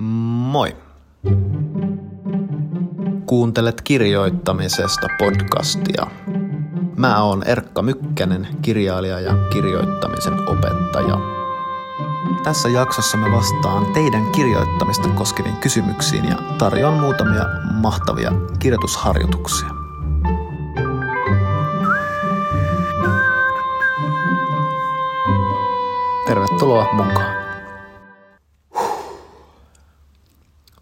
Moi! Kuuntelet kirjoittamisesta podcastia. Mä oon Erkka Mykkänen, kirjailija ja kirjoittamisen opettaja. Tässä jaksossa mä vastaan teidän kirjoittamista koskeviin kysymyksiin ja tarjoan muutamia mahtavia kirjoitusharjoituksia. Tervetuloa mukaan.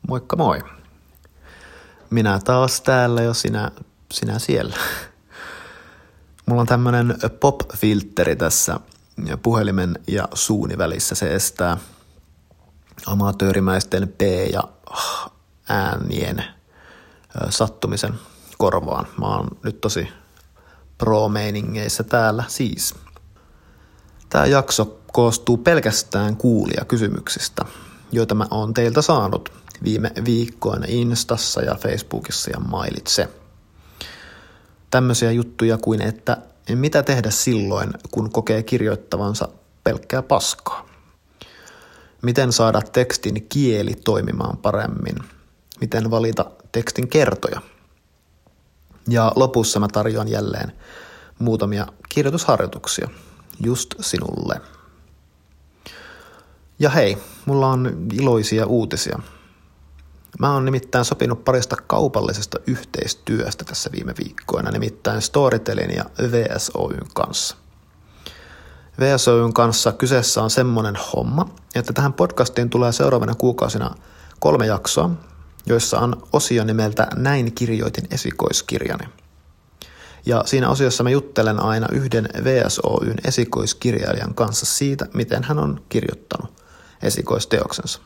Moikka moi. Minä taas täällä ja sinä siellä. Mulla on tämmönen pop-filtteri tässä puhelimen ja suuni välissä. Se estää amatöörimäisten P- ja äänien sattumisen korvaan. Mä oon nyt tosi pro-meiningeissä täällä siis. Tää jakso koostuu pelkästään kuulijakysymyksistä, joita mä oon teiltä saanut viime viikkoina Instassa ja Facebookissa ja mailitse. Tämmöisiä juttuja kuin, että mitä tehdä silloin, kun kokee kirjoittavansa pelkkää paskaa. Miten saada tekstin kieli toimimaan paremmin. Miten valita tekstin kertoja. Ja lopussa mä tarjoan jälleen muutamia kirjoitusharjoituksia just sinulle. Ja hei, mulla on iloisia uutisia. Mä oon nimittäin sopinut parista kaupallisesta yhteistyöstä tässä viime viikkoina, nimittäin Storytelin ja VSOYn kanssa. VSOYn kanssa kyseessä on semmoinen homma, että tähän podcastiin tulee seuraavana kuukausina 3 jaksoa, joissa on osio nimeltä Näin kirjoitin esikoiskirjani. Ja siinä osiossa mä juttelen aina yhden VSOYn esikoiskirjailijan kanssa siitä, miten hän on kirjoittanut esikoisteoksensa.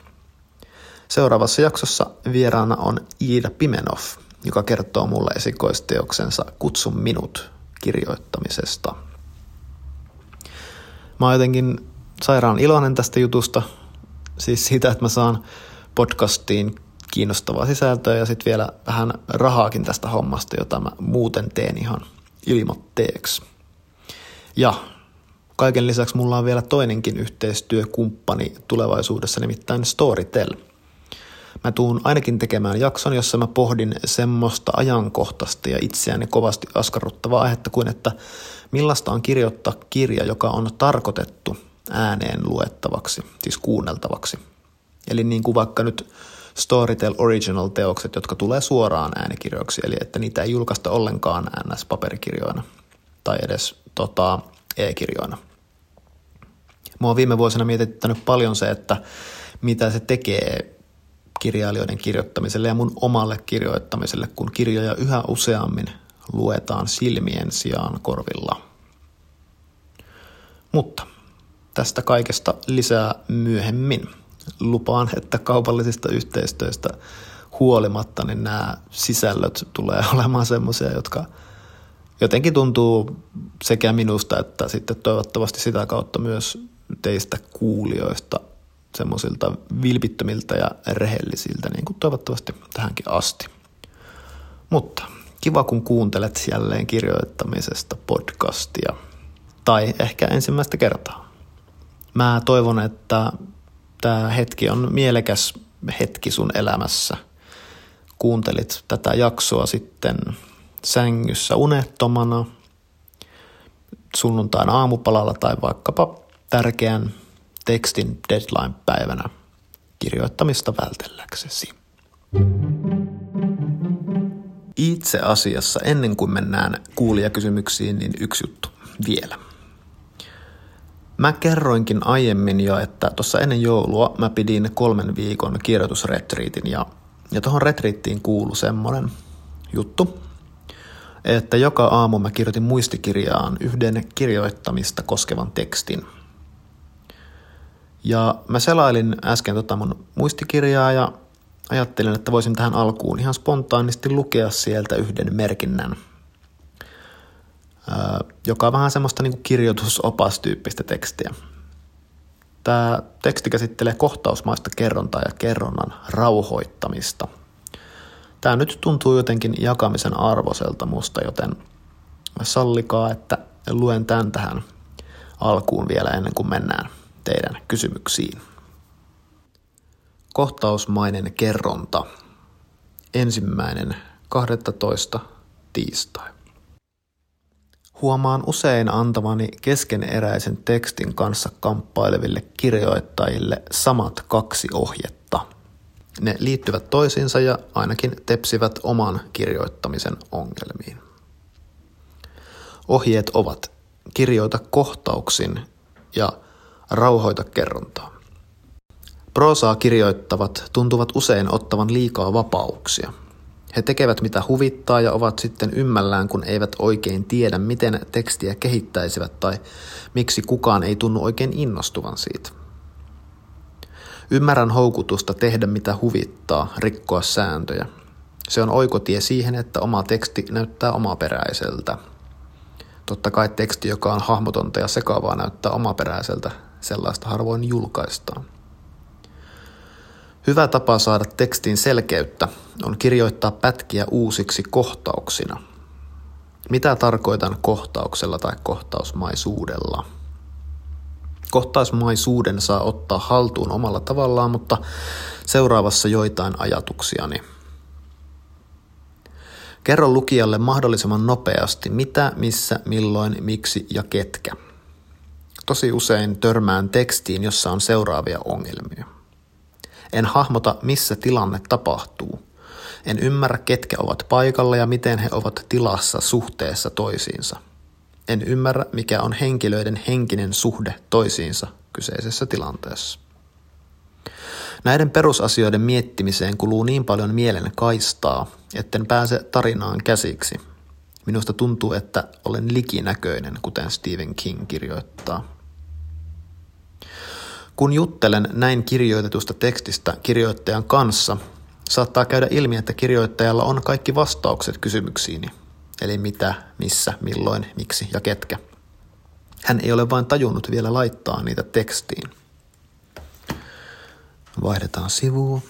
Seuraavassa jaksossa vieraana on Iida Pimenov, joka kertoo mulle esikoisteoksensa Kutsu minut kirjoittamisesta. Mä oon jotenkin sairaan iloinen tästä jutusta, siis siitä, että mä saan podcastiin kiinnostavaa sisältöä ja sitten vielä vähän rahaakin tästä hommasta, jota mä muuten teen ihan ilmoitteeksi. Ja kaiken lisäksi mulla on vielä toinenkin yhteistyökumppani tulevaisuudessa, nimittäin Storytel. Mä tuun ainakin tekemään jakson, jossa mä pohdin semmoista ajankohtaista ja itseäni kovasti askarruttavaa aihetta kuin, että millaista on kirjoittaa kirja, joka on tarkoitettu ääneen luettavaksi, siis kuunneltavaksi. Eli niin kuin vaikka nyt Storytel Original-teokset, jotka tulee suoraan äänikirjoiksi, eli että niitä ei julkaista ollenkaan NS-paperikirjoina tai edes e-kirjoina. Mua on viime vuosina mietittänyt paljon se, että mitä se tekee kirjailijoiden kirjoittamiselle ja mun omalle kirjoittamiselle, kun kirjoja yhä useammin luetaan silmien sijaan korvilla. Mutta tästä kaikesta lisää myöhemmin. Lupaan, että kaupallisista yhteistyöstä huolimatta niin nämä sisällöt tulee olemaan semmoisia, jotka jotenkin tuntuu sekä minusta että sitten toivottavasti sitä kautta myös teistä kuulijoista semmoisilta vilpittömiltä ja rehellisiltä, niin kuin toivottavasti tähänkin asti. Mutta kiva, kun kuuntelet jälleen kirjoittamisesta podcastia. Tai ehkä ensimmäistä kertaa. Mä toivon, että tämä hetki on mielekäs hetki sun elämässä. Kuuntelit tätä jaksoa sitten sängyssä unettomana, sunnuntain aamupalalla tai vaikkapa tärkeän tekstin deadline-päivänä kirjoittamista vältelläksesi. Itse asiassa ennen kuin mennään kuulijakysymyksiin, niin yksi juttu vielä. Mä kerroinkin aiemmin jo, että tuossa ennen joulua mä pidin 3 viikon kirjoitusretriitin ja tuohon retriittiin kuului semmoinen juttu, että joka aamu mä kirjoitin muistikirjaan yhden kirjoittamista koskevan tekstin. Ja mä selailin äsken mun muistikirjaa ja ajattelin, että voisin tähän alkuun ihan spontaanisti lukea sieltä yhden merkinnän, joka on vähän semmoista niin kuin kirjoitusopastyyppistä tekstiä. Tämä teksti käsittelee kohtausmaista kerrontaa ja kerronnan rauhoittamista. Tämä nyt tuntuu jotenkin jakamisen arvoiselta musta, joten sallikaa, että luen tämän tähän alkuun vielä ennen kuin mennään teidän kysymyksiin. Kohtausmainen kerronta. 1.12. tiistai. Huomaan usein antavani keskeneräisen tekstin kanssa kamppaileville kirjoittajille samat kaksi ohjetta. Ne liittyvät toisiinsa ja ainakin tepsivät oman kirjoittamisen ongelmiin. Ohjeet ovat kirjoita kohtauksin ja rauhoita kerrontaa. Proosaa kirjoittavat tuntuvat usein ottavan liikaa vapauksia. He tekevät mitä huvittaa ja ovat sitten ymmällään, kun eivät oikein tiedä, miten tekstiä kehittäisivät tai miksi kukaan ei tunnu oikein innostuvan siitä. Ymmärrän houkutusta tehdä mitä huvittaa, rikkoa sääntöjä. Se on oikotie siihen, että oma teksti näyttää omaperäiseltä. Totta kai teksti, joka on hahmotonta ja sekavaa, näyttää omaperäiseltä, sellaista harvoin julkaistaan. Hyvä tapa saada tekstiin selkeyttä on kirjoittaa pätkiä uusiksi kohtauksina. Mitä tarkoitan kohtauksella tai kohtausmaisuudella? Kohtausmaisuuden saa ottaa haltuun omalla tavallaan, mutta seuraavassa joitain ajatuksiani. Kerro lukijalle mahdollisimman nopeasti mitä, missä, milloin, miksi ja ketkä. Tosi usein törmään tekstiin, jossa on seuraavia ongelmia. En hahmota, missä tilanne tapahtuu. En ymmärrä, ketkä ovat paikalla ja miten he ovat tilassa suhteessa toisiinsa. En ymmärrä, mikä on henkilöiden henkinen suhde toisiinsa kyseisessä tilanteessa. Näiden perusasioiden miettimiseen kuluu niin paljon mielen kaistaa, etten pääse tarinaan käsiksi. Minusta tuntuu, että olen likinäköinen, kuten Stephen King kirjoittaa. Kun juttelen näin kirjoitetusta tekstistä kirjoittajan kanssa, saattaa käydä ilmi, että kirjoittajalla on kaikki vastaukset kysymyksiini, eli mitä, missä, milloin, miksi ja ketkä. Hän ei ole vain tajunnut vielä laittaa niitä tekstiin. Vaihdetaan sivua.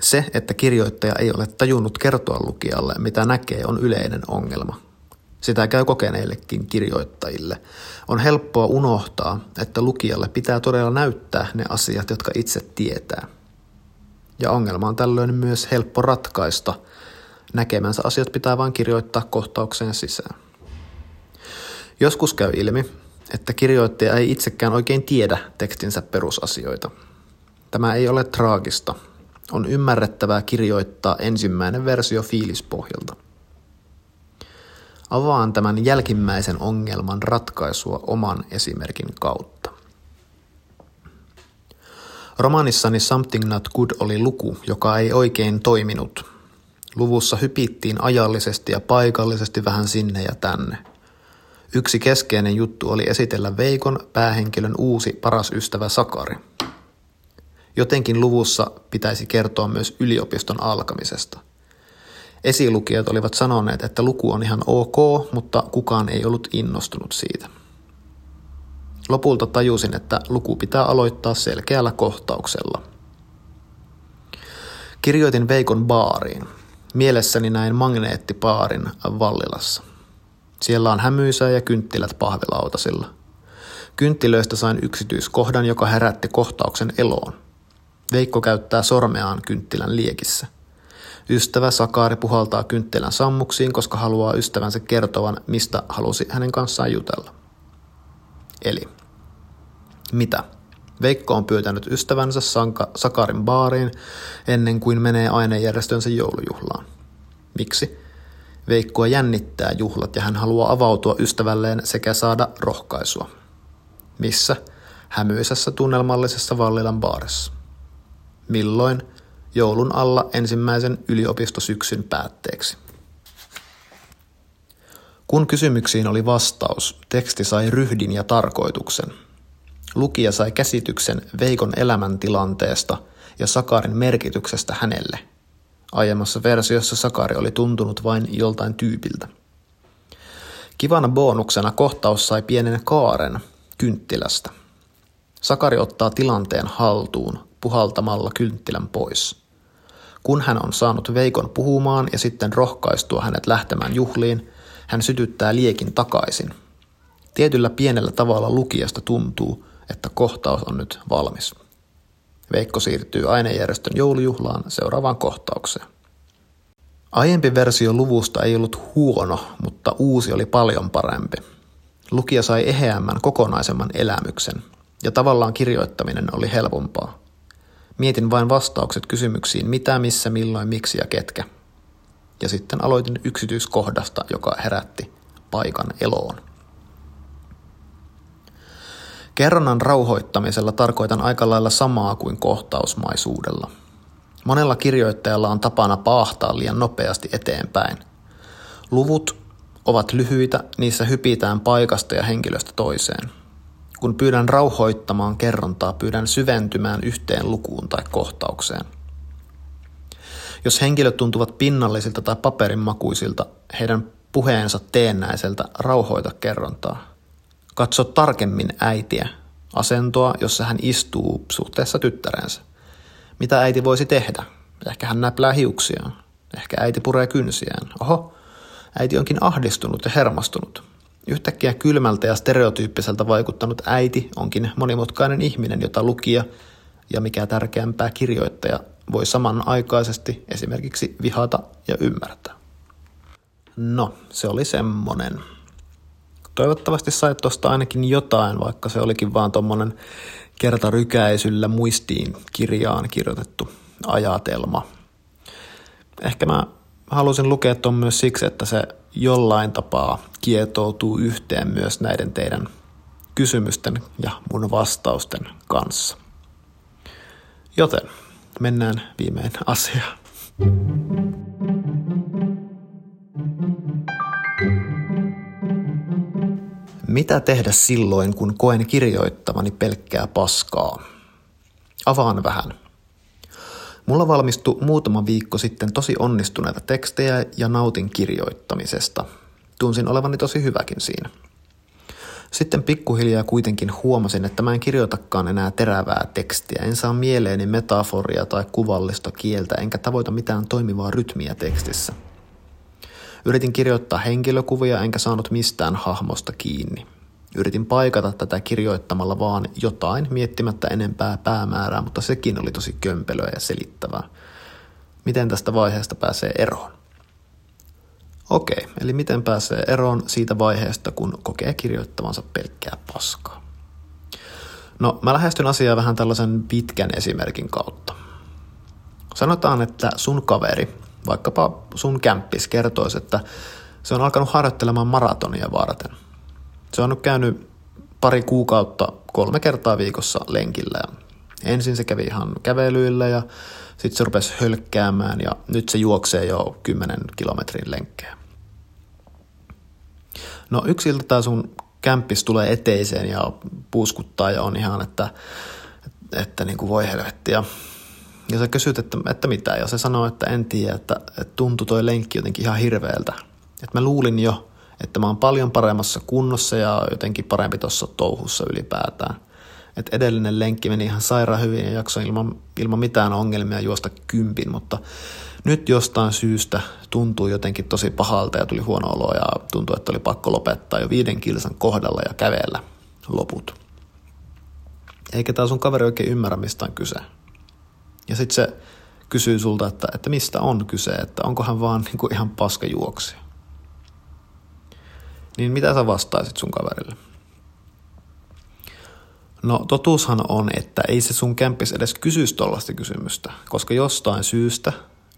Se, että kirjoittaja ei ole tajunnut kertoa lukijalle, mitä näkee, on yleinen ongelma. Sitä käy kokeneillekin kirjoittajille. On helppoa unohtaa, että lukijalle pitää todella näyttää ne asiat, jotka itse tietää. Ja ongelma on tällöin myös helppo ratkaista. Näkemänsä asiat pitää vain kirjoittaa kohtaukseen sisään. Joskus käy ilmi, että kirjoittaja ei itsekään oikein tiedä tekstinsä perusasioita. Tämä ei ole traagista. On ymmärrettävää kirjoittaa ensimmäinen versio fiilispohjalta. Avaan tämän jälkimmäisen ongelman ratkaisua oman esimerkin kautta. Romaanissani Something Not Good oli luku, joka ei oikein toiminut. Luvussa hypittiin ajallisesti ja paikallisesti vähän sinne ja tänne. Yksi keskeinen juttu oli esitellä Veikon päähenkilön uusi paras ystävä Sakari. Jotenkin luvussa pitäisi kertoa myös yliopiston alkamisesta. Esilukijat olivat sanoneet, että luku on ihan ok, mutta kukaan ei ollut innostunut siitä. Lopulta tajusin, että luku pitää aloittaa selkeällä kohtauksella. Kirjoitin Veikon baariin. Mielessäni näin magneettibaarin Vallilassa. Siellä on hämyisää ja kynttilät pahvilautasilla. Kynttilöistä sain yksityiskohdan, joka herätti kohtauksen eloon. Veikko käyttää sormeaan kynttilän liekissä. Ystävä Sakari puhaltaa kynttilän sammuksiin, koska haluaa ystävänsä kertovan, mistä halusi hänen kanssaan jutella. Eli mitä? Veikko on pyytänyt ystävänsä Sakarin baariin ennen kuin menee ainejärjestönsä joulujuhlaan. Miksi? Veikkoa jännittää juhlat ja hän haluaa avautua ystävälleen sekä saada rohkaisua. Missä? Hämyisessä tunnelmallisessa Vallilan baarissa. Milloin? Joulun alla ensimmäisen yliopistosyksyn päätteeksi. Kun kysymyksiin oli vastaus, teksti sai ryhdin ja tarkoituksen. Lukija sai käsityksen Veikon elämäntilanteesta ja Sakarin merkityksestä hänelle. Aiemmassa versiossa Sakari oli tuntunut vain joltain tyypiltä. Kivana boonuksena kohtaus sai pienen kaaren kynttilästä. Sakari ottaa tilanteen haltuun puhaltamalla kynttilän pois. Kun hän on saanut Veikon puhumaan ja sitten rohkaistua hänet lähtemään juhliin, hän sytyttää liekin takaisin. Tietyllä pienellä tavalla lukijasta tuntuu, että kohtaus on nyt valmis. Veikko siirtyy ainejärjestön joulujuhlaan seuraavaan kohtaukseen. Aiempi versio luvusta ei ollut huono, mutta uusi oli paljon parempi. Lukija sai eheämmän kokonaisemman elämyksen, ja tavallaan kirjoittaminen oli helpompaa. Mietin vain vastaukset kysymyksiin mitä, missä, milloin, miksi ja ketkä. Ja sitten aloitin yksityiskohdasta, joka herätti paikan eloon. Kerronnan rauhoittamisella tarkoitan aika lailla samaa kuin kohtausmaisuudella. Monella kirjoittajalla on tapana paahtaa liian nopeasti eteenpäin. Luvut ovat lyhyitä, niissä hypitään paikasta ja henkilöstä toiseen. Kun pyydän rauhoittamaan kerrontaa, pyydän syventymään yhteen lukuun tai kohtaukseen. Jos henkilöt tuntuvat pinnallisilta tai paperinmakuisilta, heidän puheensa teennäiseltä, rauhoita kerrontaa. Katso tarkemmin äitiä, asentoa, jossa hän istuu suhteessa tyttärensä. Mitä äiti voisi tehdä? Ehkä hän näplää hiuksiaan. Ehkä äiti puree kynsiään. Oho, äiti onkin ahdistunut ja hermostunut. Yhtäkkiä kylmältä ja stereotyyppiseltä vaikuttanut äiti onkin monimutkainen ihminen, jota lukija ja mikä tärkeämpää kirjoittaja voi samanaikaisesti esimerkiksi vihata ja ymmärtää. No, se oli semmonen. Toivottavasti sait tuosta ainakin jotain, vaikka se olikin vaan tommonen kertarykäisyllä muistiin kirjaan kirjoitettu ajatelma. Ehkä mä halusin lukea tuon myös siksi, että se jollain tapaa kietoutuu yhteen myös näiden teidän kysymysten ja mun vastausten kanssa. Joten mennään viimein asiaan. Mitä tehdä silloin, kun koen kirjoittavani pelkkää paskaa? Avaan vähän. Mulla valmistui muutama viikko sitten tosi onnistuneita tekstejä ja nautin kirjoittamisesta. Tunsin olevani tosi hyväkin siinä. Sitten pikkuhiljaa kuitenkin huomasin, että mä en kirjoitakaan enää terävää tekstiä, en saa mieleeni metaforia tai kuvallista kieltä, enkä tavoita mitään toimivaa rytmiä tekstissä. Yritin kirjoittaa henkilökuvia, enkä saanut mistään hahmosta kiinni. Yritin paikata tätä kirjoittamalla vaan jotain, miettimättä enempää päämäärää, mutta sekin oli tosi kömpelöä ja selittävää. Miten tästä vaiheesta pääsee eroon? Okei, eli miten pääsee eroon siitä vaiheesta, kun kokee kirjoittavansa pelkkää paskaa? No, mä lähestyn asiaa vähän tällaisen pitkän esimerkin kautta. Sanotaan, että sun kaveri, vaikkapa sun kämppis, kertoisi, että se on alkanut harjoittelemaan maratonia varten. Se on nyt käynyt pari kuukautta 3 kertaa viikossa lenkillä. Ensin se kävi ihan kävelyillä ja sitten se rupesi hölkkäämään ja nyt se juoksee jo 10 kilometrin lenkkejä. No yksi ilta tää sun kämppis tulee eteiseen ja puuskuttaa ja on ihan, että niin kuin voi helvettiä. Ja sä kysyt, että mitä, ja se sanoo, että en tiedä, että tuntui toi lenkki jotenkin ihan hirveältä. Että mä luulin jo, että mä oon paljon paremmassa kunnossa ja jotenkin parempi tuossa touhussa ylipäätään. Että edellinen lenkki meni ihan sairaan hyvin ja jaksoin ilman mitään ongelmia juosta 10, mutta nyt jostain syystä tuntui jotenkin tosi pahalta ja tuli huono olo ja tuntui, että oli pakko lopettaa jo 5 kilsan kohdalla ja kävellä loput. Eikä tää sun kaveri oikein ymmärrä, mistä on kyse. Ja sitten se kysyy sulta, että mistä on kyse, että onkohan vaan niin kuin ihan paskajuoksija. Niin mitä sä vastaisit sun kaverille? No totuushan on, että ei se sun kämppis edes kysyisi tollaista kysymystä, koska jostain syystä,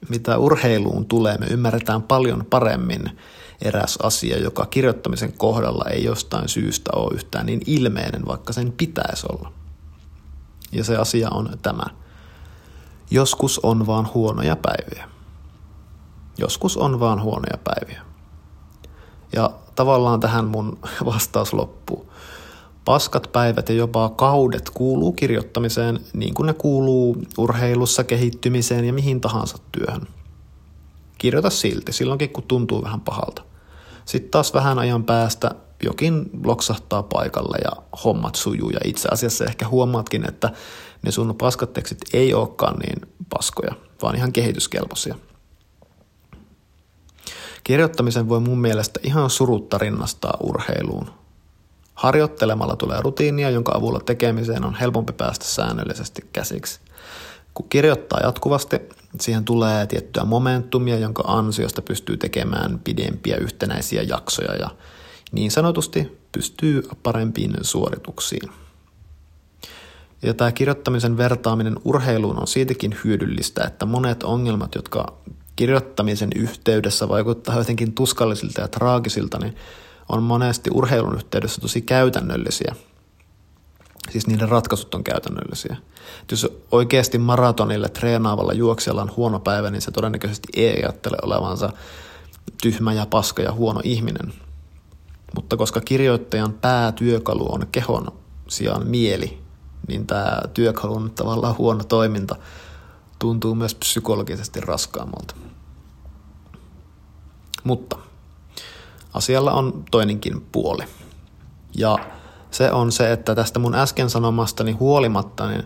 mitä urheiluun tulee, me ymmärretään paljon paremmin eräs asia, joka kirjoittamisen kohdalla ei jostain syystä ole yhtään niin ilmeinen, vaikka sen pitäisi olla. Ja se asia on tämä. Joskus on vaan huonoja päiviä. Joskus on vaan huonoja päiviä. Ja tavallaan tähän mun vastaus loppuu. Paskat päivät ja jopa kaudet kuuluu kirjoittamiseen niin kuin ne kuuluu urheilussa, kehittymiseen ja mihin tahansa työhön. Kirjoita silti, silloinkin kun tuntuu vähän pahalta. Sitten taas vähän ajan päästä jokin loksahtaa paikalle ja hommat sujuu ja itse asiassa ehkä huomaatkin, että ne sun paskat tekstit ei olekaan niin paskoja, vaan ihan kehityskelpoisia. Kirjoittamisen voi mun mielestä ihan surutta rinnastaa urheiluun. Harjoittelemalla tulee rutiinia, jonka avulla tekemiseen on helpompi päästä säännöllisesti käsiksi. Kun kirjoittaa jatkuvasti, siihen tulee tiettyä momentumia, jonka ansiosta pystyy tekemään pidempiä yhtenäisiä jaksoja ja niin sanotusti pystyy parempiin suorituksiin. Ja tämä kirjoittamisen vertaaminen urheiluun on siitäkin hyödyllistä, että monet ongelmat, jotka kirjoittamisen yhteydessä vaikuttaa jotenkin tuskallisilta ja traagisilta, niin on monesti urheilun yhteydessä tosi käytännöllisiä. Siis niiden ratkaisut on käytännöllisiä. Et jos oikeasti maratonille treenaavalla juoksijalla on huono päivä, niin se todennäköisesti ei ajattele olevansa tyhmä ja paska ja huono ihminen. Mutta koska kirjoittajan päätyökalu on kehon sijaan mieli, niin tämä työkalu on tavallaan huono toiminta. Tuntuu myös psykologisesti raskaammalta. Mutta asialla on toinenkin puoli. Ja se on se, että tästä mun äsken sanomastani huolimatta niin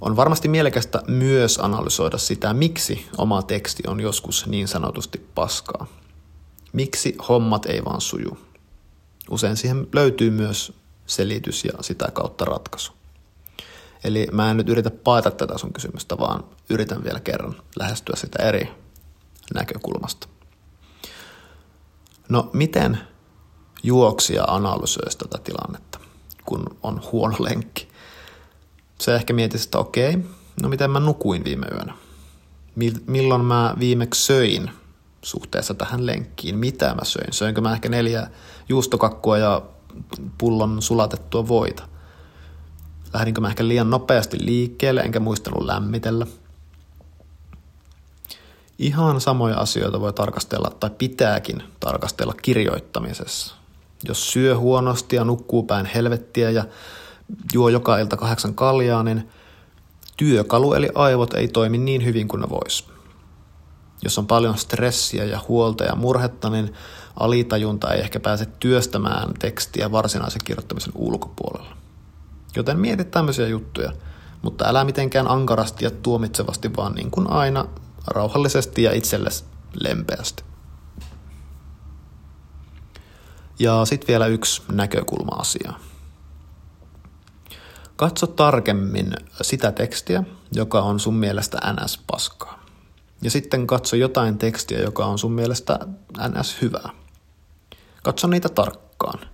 on varmasti mielekästä myös analysoida sitä, miksi oma teksti on joskus niin sanotusti paskaa. Miksi hommat ei vaan suju. Usein siihen löytyy myös selitys ja sitä kautta ratkaisu. Eli mä en nyt yritä paeta tätä sun kysymystä, vaan yritän vielä kerran lähestyä sitä eri näkökulmasta. No miten juoksija analysoi tätä tilannetta, kun on huono lenkki? Se ehkä miettii, että okei, no miten mä nukuin viime yönä? Milloin mä viimeksi söin suhteessa tähän lenkkiin? Mitä mä söin? Söinkö mä ehkä 4 juustokakkua ja pullon sulatettua voita? Lähdinkö mä ehkä liian nopeasti liikkeelle, enkä muistanut lämmitellä? Ihan samoja asioita voi tarkastella tai pitääkin tarkastella kirjoittamisessa. Jos syö huonosti ja nukkuu päin helvettiä ja juo joka ilta 8 kaljaa, niin työkalu eli aivot ei toimi niin hyvin kuin ne vois. Jos on paljon stressiä ja huolta ja murhetta, niin alitajunta ei ehkä pääse työstämään tekstiä varsinaisen kirjoittamisen ulkopuolella. Joten mieti tämmöisiä juttuja, mutta älä mitenkään ankarasti ja tuomitsevasti, vaan niin kuin aina rauhallisesti ja itsellesi lempeästi. Ja sitten vielä yksi näkökulma-asia. Katso tarkemmin sitä tekstiä, joka on sun mielestä NS-paskaa. Ja sitten katso jotain tekstiä, joka on sun mielestä NS-hyvää. Katso niitä tarkkaan.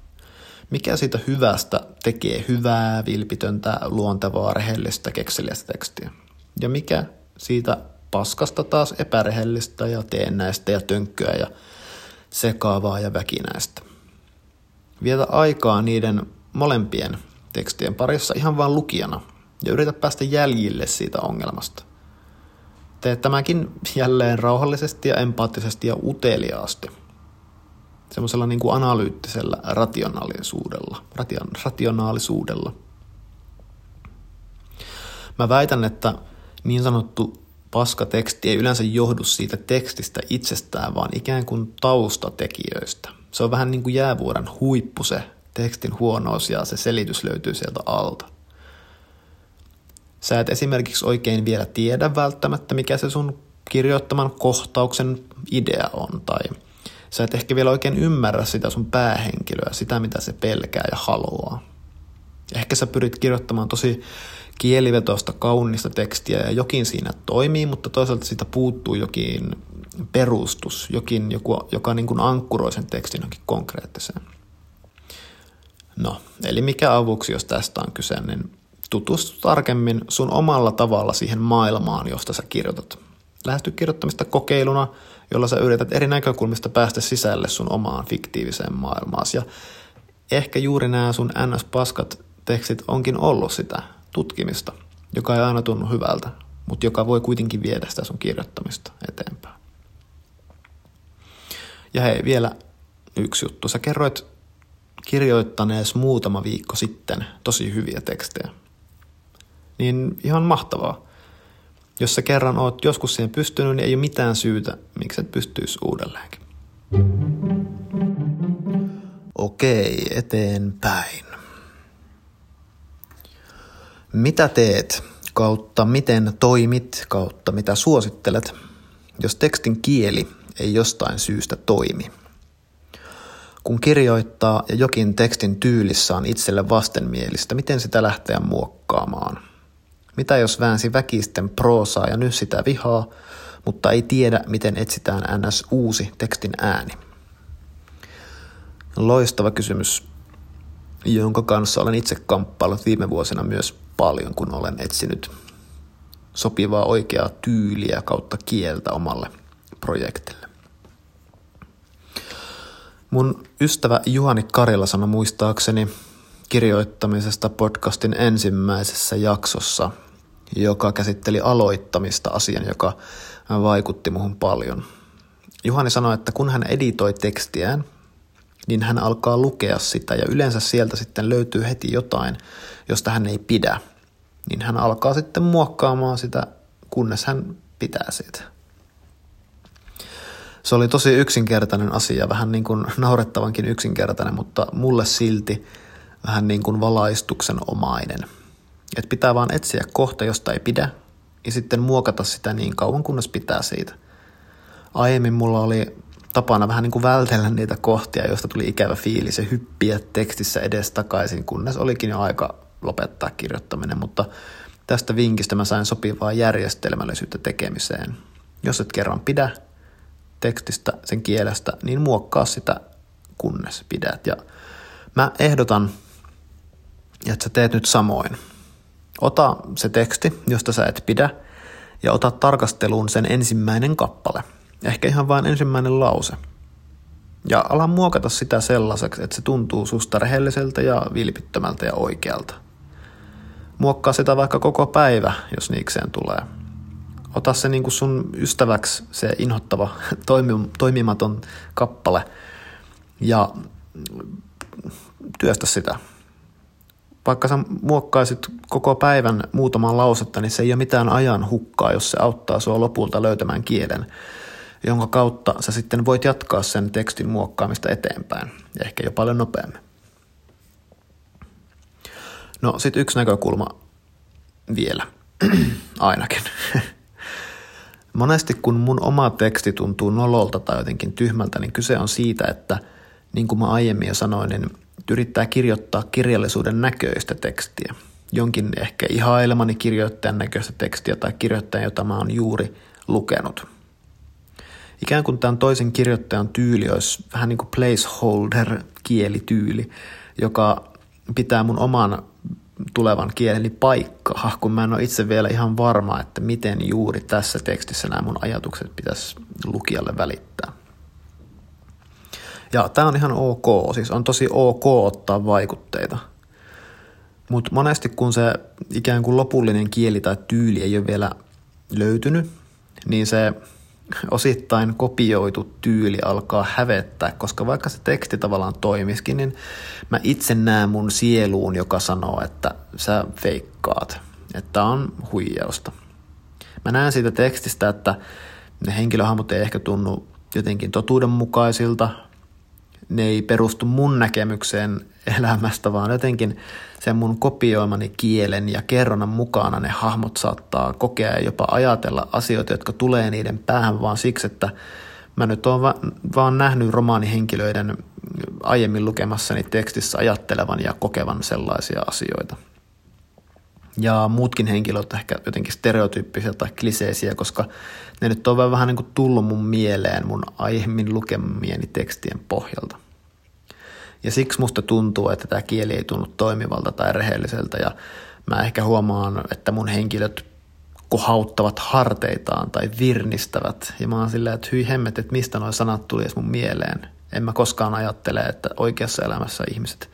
Mikä siitä hyvästä tekee hyvää, vilpitöntä, luontevaa, rehellistä, kekseliästä tekstiä? Ja mikä siitä paskasta taas epärehellistä ja teennäistä ja tönkköä ja sekaavaa ja väkinäistä? Vietä aikaa niiden molempien tekstien parissa ihan vaan lukijana ja yritä päästä jäljille siitä ongelmasta. Tee tämäkin jälleen rauhallisesti ja empaattisesti ja uteliaasti. Semmoisella niin kuin analyyttisellä rationaalisuudella. Mä väitän, että niin sanottu paskateksti ei yleensä johdu siitä tekstistä itsestään, vaan ikään kuin taustatekijöistä. Se on vähän niin kuin jäävuoren huippu se tekstin huonous ja se selitys löytyy sieltä alta. Sä et esimerkiksi oikein vielä tiedä välttämättä, mikä se sun kirjoittaman kohtauksen idea on tai sä et ehkä vielä oikein ymmärrä sitä sun päähenkilöä, sitä mitä se pelkää ja haluaa. Ehkä sä pyrit kirjoittamaan tosi kielivetoista, kaunista tekstiä ja jokin siinä toimii, mutta toisaalta siitä puuttuu jokin perustus, joka niin kuin ankkuroi sen tekstin johonkin konkreettiseen. No, eli mikä avuksi, jos tästä on kyse, niin tutustu tarkemmin sun omalla tavalla siihen maailmaan, josta sä kirjoitat. Lähesty kirjoittamista kokeiluna, jolla sä yrität eri näkökulmista päästä sisälle sun omaan fiktiiviseen maailmaasi. Ja ehkä juuri nämä sun NS-paskat tekstit onkin ollut sitä tutkimista, joka ei aina tunnu hyvältä, mutta joka voi kuitenkin viedä sitä sun kirjoittamista eteenpäin. Ja hei, vielä yksi juttu. Sä kerroit kirjoittaneesi muutama viikko sitten tosi hyviä tekstejä. Niin ihan mahtavaa. Jos sä kerran oot joskus siihen pystynyt, niin ei ole mitään syytä, miksi et pystyisi uudelleenkin. Okei, eteenpäin. Mitä teet, kautta miten toimit, kautta mitä suosittelet, jos tekstin kieli ei jostain syystä toimi? Kun kirjoittaa ja jokin tekstin tyylissä on itselle vastenmielistä, miten sitä lähteä muokkaamaan? Mitä jos väänsi väkisten proosaa ja nyt sitä vihaa, mutta ei tiedä, miten etsitään ns. Uusi tekstin ääni? Loistava kysymys, jonka kanssa olen itse kamppaillut viime vuosina myös paljon, kun olen etsinyt sopivaa oikeaa tyyliä kautta kieltä omalle projektille. Mun ystävä Juhani Karila sanoi muistaakseni kirjoittamisesta podcastin ensimmäisessä jaksossa, joka käsitteli aloittamista asian, joka vaikutti muhun paljon. Juhani sanoi, että kun hän editoi tekstiään, niin hän alkaa lukea sitä ja yleensä sieltä sitten löytyy heti jotain, josta hän ei pidä. Niin hän alkaa sitten muokkaamaan sitä, kunnes hän pitää siitä. Se oli tosi yksinkertainen asia, vähän niin kuin naurettavankin yksinkertainen, mutta mulle silti vähän niin kuin valaistuksen omainen. Että pitää vaan etsiä kohta, josta ei pidä, ja sitten muokata sitä niin kauan, kunnes pitää siitä. Aiemmin mulla oli tapana vähän niin kuin vältellä niitä kohtia, joista tuli ikävä fiilis ja hyppiä tekstissä edestakaisin, kunnes olikin jo aika lopettaa kirjoittaminen, mutta tästä vinkistä mä sain sopivaa järjestelmällisyyttä tekemiseen. Jos et kerran pidä tekstistä, sen kielestä, niin muokkaa sitä, kunnes pidät. Ja mä ehdotan, että sä teet nyt samoin. Ota se teksti, josta sä et pidä, ja ota tarkasteluun sen ensimmäinen kappale. Ehkä ihan vain ensimmäinen lause. Ja ala muokata sitä sellaiseksi, että se tuntuu susta rehelliseltä ja vilpittömältä ja oikealta. Muokkaa sitä vaikka koko päivä, jos niikseen tulee. Ota se niin kuin sun ystäväksi, se inhottava, toimimaton kappale, ja työstä sitä. Vaikka sä muokkaisit koko päivän muutaman lausetta, niin se ei ole mitään ajan hukkaa, jos se auttaa sua lopulta löytämään kielen, jonka kautta sä sitten voit jatkaa sen tekstin muokkaamista eteenpäin, ja ehkä jo paljon nopeammin. No sit yksi näkökulma vielä, ainakin. Monesti kun mun oma teksti tuntuu nololta tai jotenkin tyhmältä, niin kyse on siitä, että niin kuin mä aiemmin jo sanoin, niin yrittää kirjoittaa kirjallisuuden näköistä tekstiä. Jonkin ehkä ihailemani kirjoittajan näköistä tekstiä tai kirjoittajan, jota mä oon juuri lukenut. Ikään kuin tämän toisen kirjoittajan tyyli olisi vähän niin kuin placeholder-kielityyli, joka pitää mun oman tulevan kieleni paikkaa, kun mä en ole itse vielä ihan varma, että miten juuri tässä tekstissä nämä mun ajatukset pitäisi lukijalle välittää. Ja tää on ihan ok, siis on tosi ok ottaa vaikutteita. Mutta monesti kun se ikään kuin lopullinen kieli tai tyyli ei ole vielä löytynyt, niin se osittain kopioitu tyyli alkaa hävettää, koska vaikka se teksti tavallaan toimisikin, niin mä itse näen mun sieluun, joka sanoo, että sä feikkaat, että on huijausta. Mä näen siitä tekstistä, että ne henkilöhahmot ei ehkä tunnu jotenkin totuudenmukaisilta, ne ei perustu mun näkemykseen elämästä, vaan jotenkin sen mun kopioimani kielen ja kerronnan mukana ne hahmot saattaa kokea ja jopa ajatella asioita, jotka tulee niiden päähän vaan siksi, että mä nyt oon vaan nähnyt romaanihenkilöiden aiemmin lukemassani tekstissä ajattelevan ja kokevan sellaisia asioita. Ja muutkin henkilöt ehkä jotenkin stereotyyppisiä tai kliseisiä, koska ne nyt on vähän niin kuin tullut mun mieleen mun aiemmin lukemieni tekstien pohjalta. Ja siksi musta tuntuu, että tämä kieli ei tunnu toimivalta tai rehelliseltä, ja mä ehkä huomaan, että mun henkilöt kohauttavat harteitaan tai virnistävät, ja mä oon silleen, että hyi hemmet, että mistä nuo sanat tuli edes mun mieleen. En mä koskaan ajattele, että oikeassa elämässä ihmiset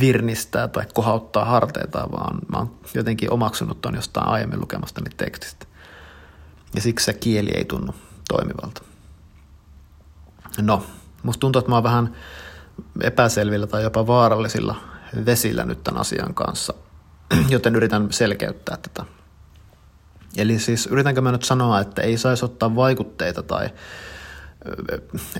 virnistää tai kohauttaa harteitaan, vaan mä oon jotenkin omaksunut ton jostain aiemmin lukemastani tekstistä. Ja siksi se kieli ei tunnu toimivalta. No, musta tuntuu, että mä oon vähän epäselvillä tai jopa vaarallisilla vesillä nyt tämän asian kanssa, joten yritän selkeyttää tätä. Eli siis yritänkö mä nyt sanoa, että ei saisi ottaa vaikutteita tai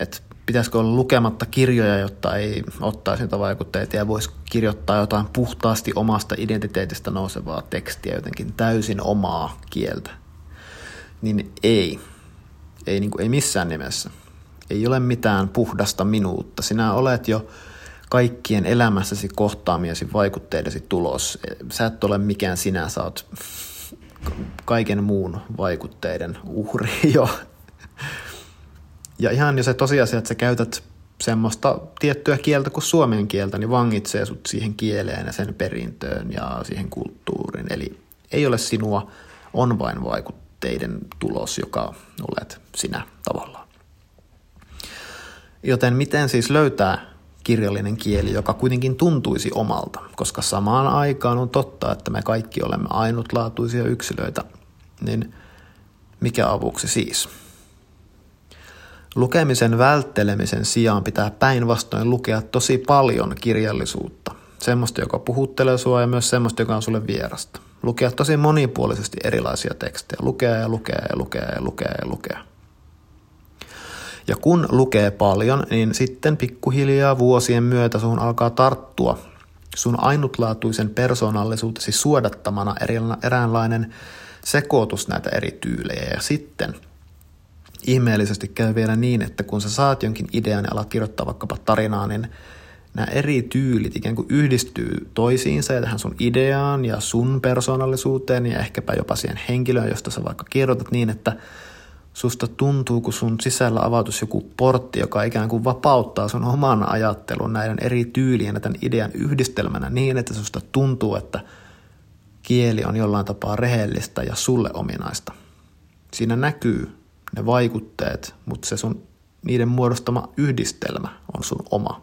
että pitäisikö olla lukematta kirjoja, jotta ei ottaisi niitä vaikutteita ja voisi kirjoittaa jotain puhtaasti omasta identiteetistä nousevaa tekstiä, jotenkin täysin omaa kieltä. Niin ei missään nimessä. Ei ole mitään puhdasta minuutta. Sinä olet jo kaikkien elämässäsi kohtaamiesi vaikutteidesi tulos. Sä et ole mikään sinä, sä oot kaiken muun vaikutteiden uhri jo. Ja ihan jo se tosiasia, että sä käytät semmoista tiettyä kieltä kuin suomen kieltä, niin vangitsee sut siihen kieleen ja sen perintöön ja siihen kulttuuriin. Eli ei ole sinua, on vain vaikutteiden tulos, joka olet sinä tavallaan. Joten miten siis löytää kirjallinen kieli, joka kuitenkin tuntuisi omalta, koska samaan aikaan on totta, että me kaikki olemme ainutlaatuisia yksilöitä, niin mikä avuksi siis? Lukemisen välttelemisen sijaan pitää päinvastoin lukea tosi paljon kirjallisuutta. Semmoista, joka puhuttelee sua ja myös semmoista, joka on sulle vierasta. Lukea tosi monipuolisesti erilaisia tekstejä. Lukea ja lukea ja lukea ja lukea ja lukea. Ja kun lukee paljon, niin sitten pikkuhiljaa vuosien myötä sun alkaa tarttua sun ainutlaatuisen persoonallisuutesi suodattamana eräänlainen sekoitus näitä eri tyylejä. Ja sitten ihmeellisesti käy vielä niin, että kun sä saat jonkin idean ja alat kirjoittaa vaikkapa tarinaa, niin nämä eri tyylit ikään kuin yhdistyy toisiinsa ja tähän sun ideaan ja sun persoonallisuuteen ja ehkäpä jopa siihen henkilöön, josta sä vaikka kirjoitat niin, että susta tuntuu, kun sun sisällä avautuisi joku portti, joka ikään kuin vapauttaa sun oman ajattelun näiden eri tyylien ja tämän idean yhdistelmänä niin, että susta tuntuu, että kieli on jollain tapaa rehellistä ja sulle ominaista. Siinä näkyy ne vaikutteet, mutta se sun niiden muodostama yhdistelmä on sun oma.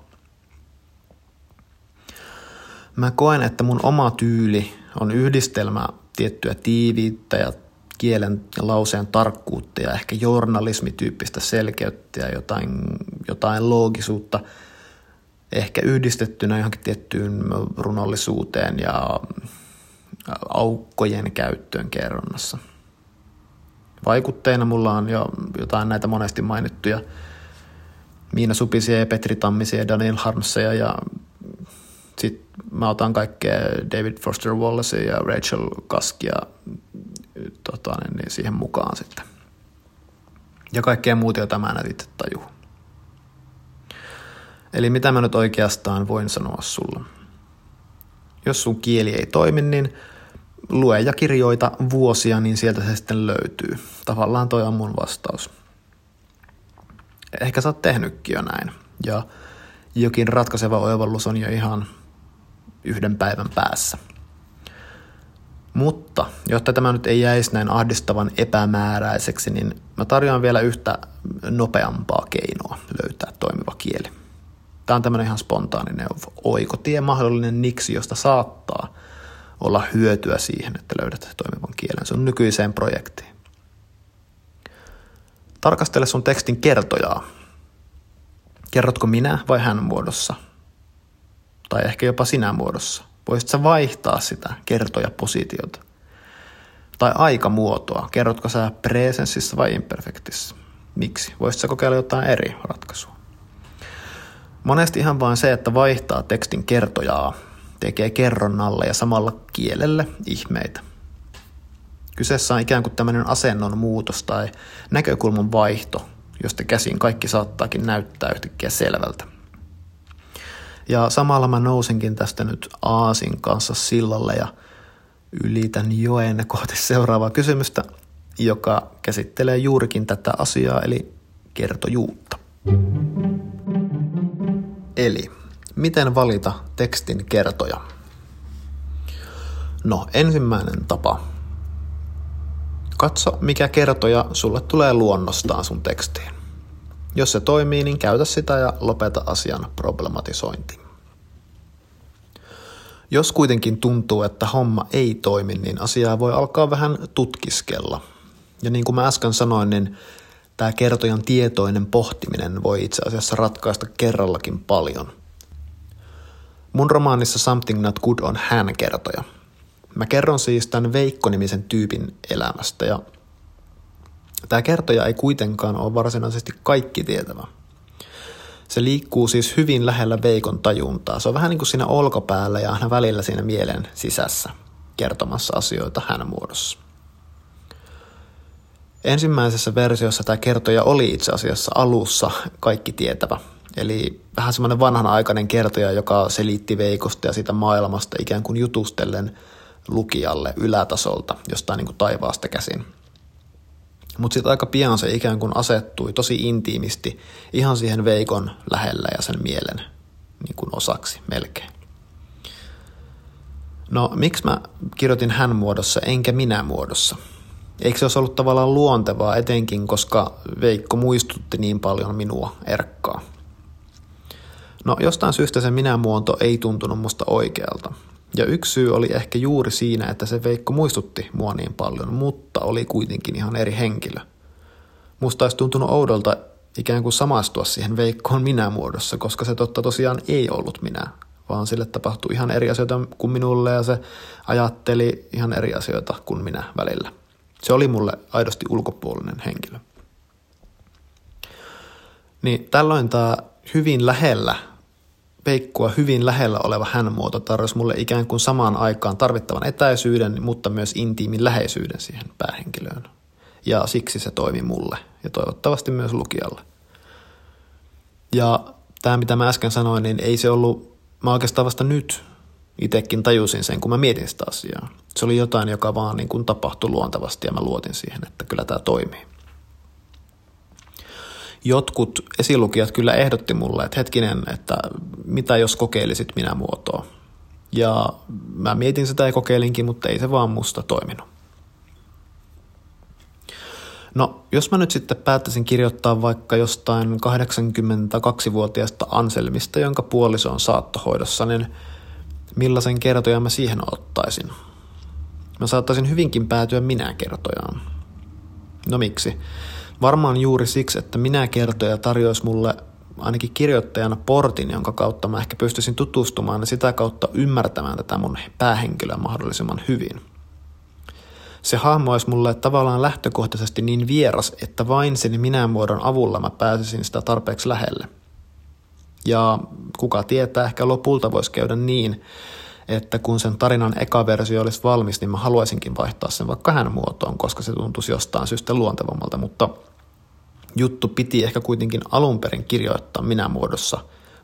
Mä koen, että mun oma tyyli on yhdistelmä tiettyä tiiviittä ja kielen ja lauseen tarkkuutta ja ehkä journalismityyppistä selkeyttä ja jotain loogisuutta ehkä yhdistettynä johonkin tiettyyn runollisuuteen ja aukkojen käyttöön kerronnassa. Vaikutteina mulla on jo jotain näitä monesti mainittuja Miina Supisia ja Petri Tammisia ja Daniel Harmsseja ja sitten mä otan kaikkea David Foster Wallace ja Rachel Kaskia niin siihen mukaan sitten. Ja kaikkea muuta, jota mä en itse taju. Eli mitä mä nyt oikeastaan voin sanoa sulle? Jos sun kieli ei toimi, niin lue ja kirjoita vuosia, niin sieltä se sitten löytyy. Tavallaan toi on mun vastaus. Ehkä sä oot tehnytkin jo näin. Ja jokin ratkaiseva oivallus on jo ihan yhden päivän päässä. Mutta, jotta tämä nyt ei jäisi näin ahdistavan epämääräiseksi, niin mä tarjoan vielä yhtä nopeampaa keinoa löytää toimiva kieli. Tämä on tämmöinen ihan spontaani neuvo. Oikotie mahdollinen niksi, josta saattaa olla hyötyä siihen, että löydät toimivan kielen sun nykyiseen projektiin. Tarkastele sun tekstin kertojaa. Kerrotko minä vai hän muodossa? Tai ehkä jopa sinä muodossa. Voisit sä vaihtaa sitä kertojapositiota? Tai aikamuotoa. Kerrotko sä presenssissä vai imperfektissä? Miksi? Voisit sä kokeilla jotain eri ratkaisua? Monesti ihan vain se, että vaihtaa tekstin kertojaa, tekee kerronnalle ja samalla kielelle ihmeitä. Kyseessä on ikään kuin tämmöinen asennon muutos tai näkökulman vaihto, josta käsin kaikki saattaakin näyttää yhtäkkiä selvältä. Ja samalla mä nousinkin tästä nyt aasin kanssa sillalle ja ylitän joen kohti seuraavaa kysymystä, joka käsittelee juurikin tätä asiaa, eli kertojuutta. Eli miten valita tekstin kertoja? No, ensimmäinen tapa. Katso, mikä kertoja sulle tulee luonnostaan sun tekstiin. Jos se toimii, niin käytä sitä ja lopeta asian problematisointi. Jos kuitenkin tuntuu, että homma ei toimi, niin asiaa voi alkaa vähän tutkiskella. Ja niin kuin mä äsken sanoin, niin tämä kertojan tietoinen pohtiminen voi itse asiassa ratkaista kerrallakin paljon. Mun romaanissa Something Not Good on hän-kertoja. Mä kerron siis tämän Veikko-nimisen tyypin elämästä ja tämä kertoja ei kuitenkaan ole varsinaisesti kaikki tietävä. Se liikkuu siis hyvin lähellä Veikon tajuntaa. Se on vähän niin kuin siinä olkapäällä ja aina välillä siinä mielen sisässä kertomassa asioita hän muodossa. Ensimmäisessä versiossa tämä kertoja oli itse asiassa alussa kaikki tietävä. Eli vähän semmoinen vanhanaikainen kertoja, joka selitti Veikosta ja siitä maailmasta ikään kuin jutustellen lukijalle ylätasolta, jostain niin kuin taivaasta käsin. Mutta sitten aika pian se ikään kuin asettui tosi intiimisti ihan siihen Veikon lähellä ja sen mielen niin kuin osaksi melkein. No miksi mä kirjoitin hän muodossa enkä minä muodossa? Eikö se olisi ollut tavallaan luontevaa etenkin, koska Veikko muistutti niin paljon minua, Erkkaa? No jostain syystä se minä-muonto ei tuntunut musta oikealta. Ja yksi syy oli ehkä juuri siinä, että se Veikko muistutti mua niin paljon, mutta oli kuitenkin ihan eri henkilö. Musta olisi tuntunut oudolta ikään kuin samastua siihen Veikkoon minä-muodossa, koska se totta tosiaan ei ollut minä, vaan sille tapahtui ihan eri asioita kuin minulle ja se ajatteli ihan eri asioita kuin minä välillä. Se oli mulle aidosti ulkopuolinen henkilö. Niin tällöin tämä hyvin lähellä, Veikkoa hyvin lähellä oleva hän-muoto tarjosi mulle ikään kuin samaan aikaan tarvittavan etäisyyden, mutta myös intiimin läheisyyden siihen päähenkilöön. Ja siksi se toimi mulle ja toivottavasti myös lukijalle. Ja tämä, mitä mä äsken sanoin, niin ei se ollut, mä oikeastaan vasta nyt itsekin tajusin sen, kun mä mietin sitä asiaa. Se oli jotain, joka vaan niin kuin tapahtui luontevasti ja mä luotin siihen, että kyllä tämä toimii. Jotkut esilukijat kyllä ehdotti mulle, että hetkinen, että mitä jos kokeilisit minä muotoa. Ja mä mietin sitä ja kokeilinkin, mutta ei se vaan musta toiminut. No, jos mä nyt sitten päättäisin kirjoittaa vaikka jostain 82-vuotiaasta Anselmista, jonka puoliso on saattohoidossa, niin millaisen kertojan mä siihen ottaisin? Mä saattaisin hyvinkin päätyä minä-kertojaan. No miksi? Varmaan juuri siksi, että minä-kertoja tarjoisi mulle ainakin kirjoittajana portin, jonka kautta mä ehkä pystyisin tutustumaan ja sitä kautta ymmärtämään tätä mun päähenkilöä mahdollisimman hyvin. Se hahmo olisi mulle tavallaan lähtökohtaisesti niin vieras, että vain sen minä-muodon avulla mä pääsisin sitä tarpeeksi lähelle. Ja kuka tietää, ehkä lopulta voisi käydä niin, että kun sen tarinan eka versio olisi valmis, niin mä haluaisinkin vaihtaa sen vaikka hän muotoon, koska se tuntuisi jostain syystä luontevammalta, mutta juttu piti ehkä kuitenkin alun perin kirjoittaa minä muodossa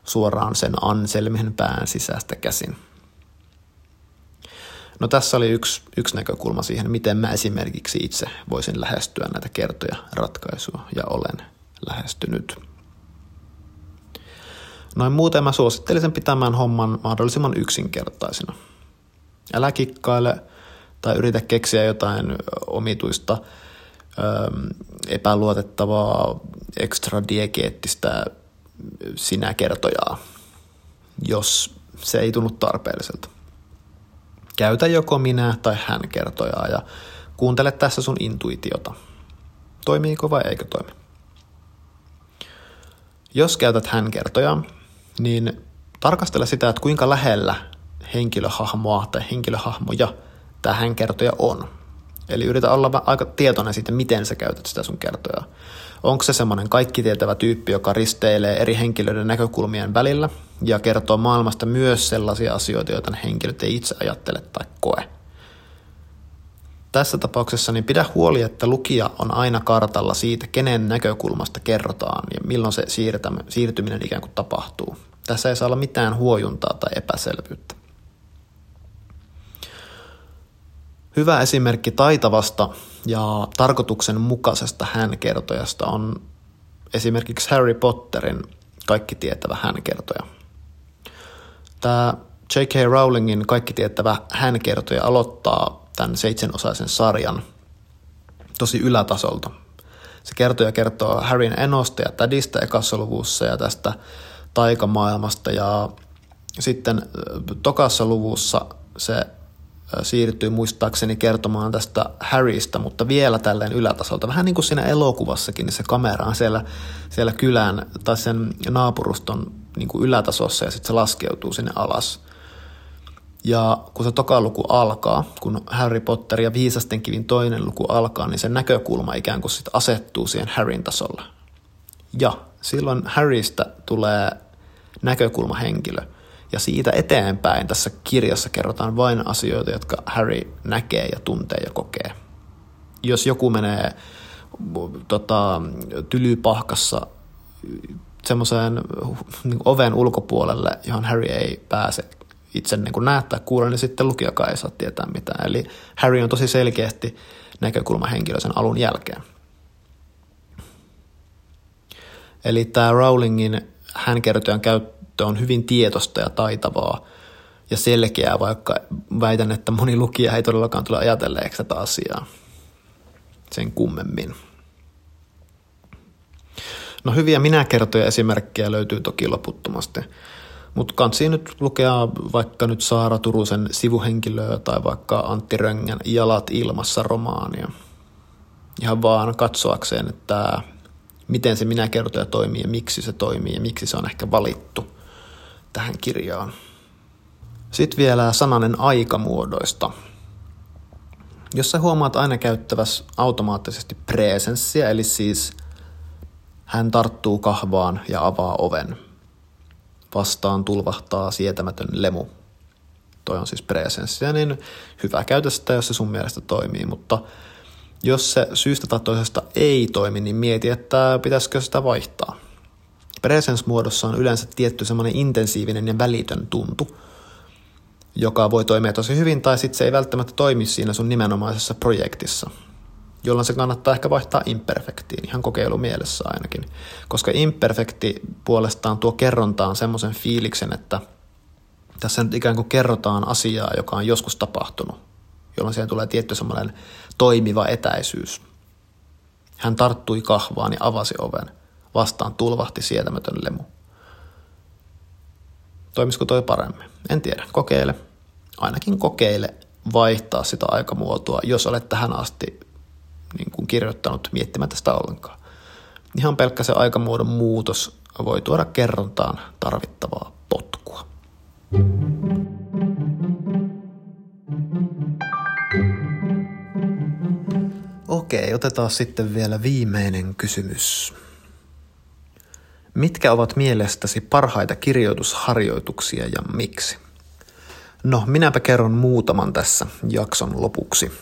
suoraan sen Anselmin pään sisästä käsin. No tässä oli yksi näkökulma siihen, miten mä esimerkiksi itse voisin lähestyä näitä kertoja ratkaisua, ja olen lähestynyt. Noin muuten mä suosittelisin pitämään homman mahdollisimman yksinkertaisena. Älä kikkaile tai yritä keksiä jotain omituista, epäluotettavaa, ekstradiegeettistä sinä-kertojaa, jos se ei tunnu tarpeelliselta. Käytä joko minä tai hän kertojaa ja kuuntele tässä sun intuitiota. Toimiiko vai eikö toimi? Jos käytät hän kertojaa, niin tarkastella sitä, että kuinka lähellä henkilöhahmoa tai henkilöhahmoja tämä hän kertoja on. Eli yritä olla aika tietoinen siitä, miten sä käytät sitä sun kertojaa. Onko se semmoinen kaikkitietävä tyyppi, joka risteilee eri henkilöiden näkökulmien välillä ja kertoo maailmasta myös sellaisia asioita, joita ne henkilöt ei itse ajattele tai koe. Tässä tapauksessa niin pidä huoli, että lukija on aina kartalla siitä, kenen näkökulmasta kerrotaan ja milloin se siirtyminen ikään kuin tapahtuu. Tässä ei saa olla mitään huojuntaa tai epäselvyyttä. Hyvä esimerkki taitavasta ja tarkoituksenmukaisesta hän-kertojasta on esimerkiksi Harry Potterin kaikkitietävä hän-kertoja. Tämä J.K. Rowlingin kaikkitietävä hän-kertoja aloittaa tämän 7-osaisen sarjan tosi ylätasolta. Se kertoja kertoo Harryn enosta ja tädistä ekassa luvussa ja tästä taikamaailmasta ja sitten tokassa luvussa se siirtyy muistaakseni kertomaan tästä Harrystä, mutta vielä tälleen ylätasolta. Vähän niin kuin siinä elokuvassakin, niin se kamera on siellä kylän tai sen naapuruston niin kuin ylätasossa ja sitten se laskeutuu sinne alas. Ja kun se toka luku alkaa, kun Harry Potter ja Viisasten kivin toinen luku alkaa, niin se näkökulma ikään kuin sit asettuu siihen Harryn tasolle. Ja silloin Harrystä tulee näkökulmahenkilö. Ja siitä eteenpäin tässä kirjassa kerrotaan vain asioita, jotka Harry näkee ja tuntee ja kokee. Jos joku menee tylypahkassa semmoiseen niin oven ulkopuolelle, johon Harry ei pääse itse niin kuin näe tai kuule, niin sitten lukijakaan ei saa tietää mitään. Eli Harry on tosi selkeästi näkökulmahenkilö sen alun jälkeen. Eli tämä Rowlingin hänkertojan käyttö on hyvin tietoista ja taitavaa ja selkeää, vaikka väitän, että moni lukija ei todellakaan tule ajatelleeksi tätä asiaa sen kummemmin. No hyviä minäkertoja esimerkkejä löytyy toki loputtomasti, mutta kansi nyt lukea vaikka nyt Saara Turusen sivuhenkilöä tai vaikka Antti Röngän Jalat ilmassa -romaania. Ihan vaan katsoakseen, että miten se minäkertoja toimii ja miksi se toimii ja miksi se on ehkä valittu tähän kirjaan. Sitten vielä sananen aikamuodoista. Jos sä huomaat aina käyttävässä automaattisesti presenssiä, eli siis hän tarttuu kahvaan ja avaa oven. Vastaan tulvahtaa sietämätön lemu. Toi on siis presenssiä, niin hyvä käytä sitä, jos se sun mielestä toimii, mutta jos se syystä tai toisesta ei toimi, niin mieti, että pitäisikö sitä vaihtaa. Presence-muodossa on yleensä tietty semmoinen intensiivinen ja välitön tuntu, joka voi toimia tosi hyvin, tai sitten se ei välttämättä toimi siinä sun nimenomaisessa projektissa, jolloin se kannattaa ehkä vaihtaa imperfektiin, ihan kokeilumielessä ainakin. Koska imperfekti puolestaan tuo kerrontaan semmoisen fiiliksen, että tässä nyt ikään kuin kerrotaan asiaa, joka on joskus tapahtunut, jolloin siihen tulee tietty semmoinen toimiva etäisyys. Hän tarttui kahvaan ja avasi oven. Vastaan tulvahti sietämätön lemu. Toimisiko toi paremmin? En tiedä. Kokeile. Ainakin kokeile vaihtaa sitä aikamuotoa, jos olet tähän asti niin kuin kirjoittanut miettimättä sitä ollenkaan. Ihan pelkkä se aikamuodon muutos voi tuoda kerrontaan tarvittavaa potkua. Okei, otetaan sitten vielä viimeinen kysymys. Mitkä ovat mielestäsi parhaita kirjoitusharjoituksia ja miksi? No, minäpä kerron muutaman tässä jakson lopuksi.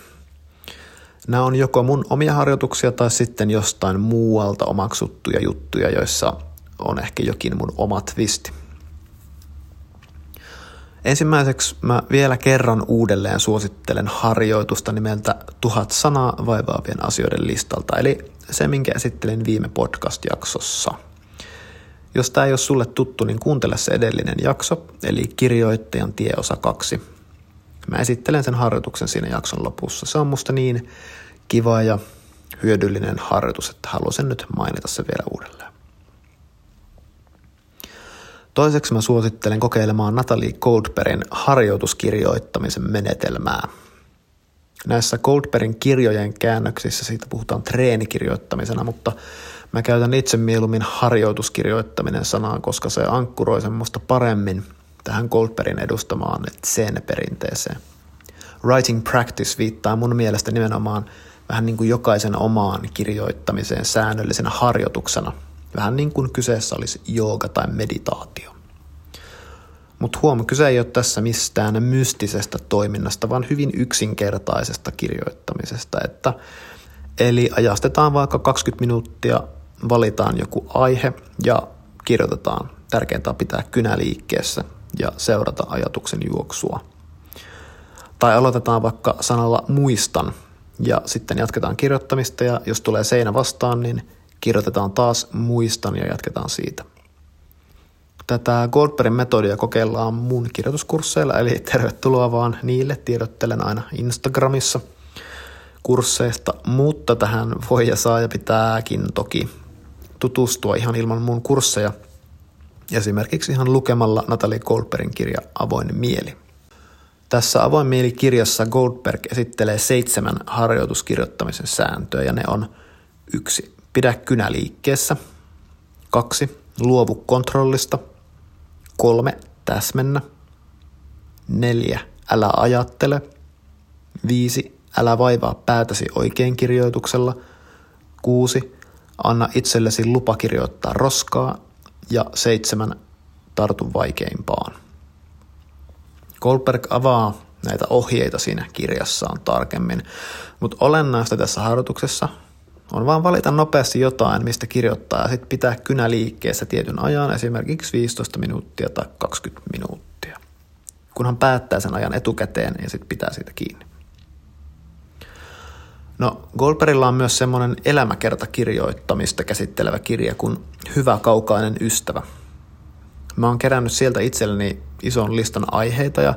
Nämä on joko mun omia harjoituksia tai sitten jostain muualta omaksuttuja juttuja, joissa on ehkä jokin mun oma twisti. Ensimmäiseksi mä vielä kerran uudelleen suosittelen harjoitusta nimeltä 1000 sanaa vaivaavien asioiden listalta, eli se, minkä esittelin viime podcast-jaksossa. Jos tämä ei ole sulle tuttu, niin kuuntele se edellinen jakso, eli Kirjoittajan tie osa 2. Mä esittelen sen harjoituksen siinä jakson lopussa. Se on musta niin kiva ja hyödyllinen harjoitus, että haluaisin nyt mainita se vielä uudelleen. Toiseksi mä suosittelen kokeilemaan Natalie Goldbergin harjoituskirjoittamisen menetelmää. Näissä Goldbergin kirjojen käännöksissä siitä puhutaan treenikirjoittamisena, mutta mä käytän itse mieluummin harjoituskirjoittaminen sanaa, koska se ankkuroi semmoista paremmin tähän Goldbergin edustamaan zen-perinteeseen. Writing practice viittaa mun mielestä nimenomaan vähän niin kuin jokaisen omaan kirjoittamiseen säännöllisenä harjoituksena. Vähän niin kuin kyseessä olisi jooga tai meditaatio. Mutta huom, kyse ei ole tässä mistään mystisestä toiminnasta, vaan hyvin yksinkertaisesta kirjoittamisesta. Eli ajastetaan vaikka 20 minuuttia, valitaan joku aihe ja kirjoitetaan. Tärkeintä on pitää kynä liikkeessä ja seurata ajatuksen juoksua. Tai aloitetaan vaikka sanalla muistan ja sitten jatketaan kirjoittamista ja jos tulee seinä vastaan, niin kirjoitetaan taas muistan ja jatketaan siitä. Tätä Goldbergin metodia kokeillaan mun kirjoituskursseilla, eli tervetuloa vaan niille, tiedottelen aina Instagramissa kursseista, mutta tähän voi ja saa ja pitääkin toki tutustua ihan ilman mun kursseja, esimerkiksi ihan lukemalla Natalie Goldbergin kirja Avoin mieli. Tässä Avoin mieli -kirjassa Goldberg esittelee 7 harjoituskirjoittamisen sääntöä ja ne on 1. Pidä kynä liikkeessä. 2. Luovu kontrollista. 3. Täsmennä. 4. Älä ajattele. 5. Älä vaivaa päätäsi oikein kirjoituksella. 6. Anna itsellesi lupa kirjoittaa roskaa. Ja 7. Tartu vaikeimpaan. Goldberg avaa näitä ohjeita siinä kirjassaan tarkemmin, mutta olennaista tässä harjoituksessa on vaan valita nopeasti jotain, mistä kirjoittaa ja sitten pitää kynä liikkeessä tietyn ajan, esimerkiksi 15 minuuttia tai 20 minuuttia. Kunhan päättää sen ajan etukäteen ja sitten pitää siitä kiinni. No, Goldbergilla on myös semmoinen elämäkertakirjoittamista käsittelevä kirja kuin Hyvä kaukainen ystävä. Mä oon kerännyt sieltä itselleni ison listan aiheita ja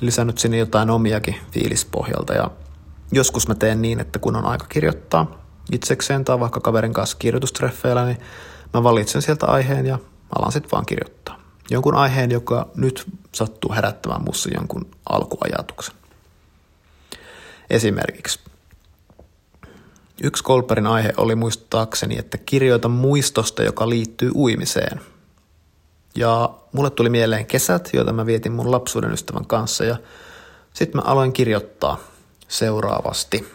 lisännyt sinne jotain omiakin fiilispohjalta. Ja joskus mä teen niin, että kun on aika kirjoittaa itsekseen tai vaikka kaverin kanssa kirjoitustreffeillä, niin mä valitsen sieltä aiheen ja alan sitten vaan kirjoittaa. Jonkun aiheen, joka nyt sattuu herättämään musta jonkun alkuajatuksen. Esimerkiksi yksi Goldbergin aihe oli muistaakseni, että kirjoita muistosta, joka liittyy uimiseen. Ja mulle tuli mieleen kesät, joita mä vietin mun lapsuuden ystävän kanssa ja sit mä aloin kirjoittaa seuraavasti.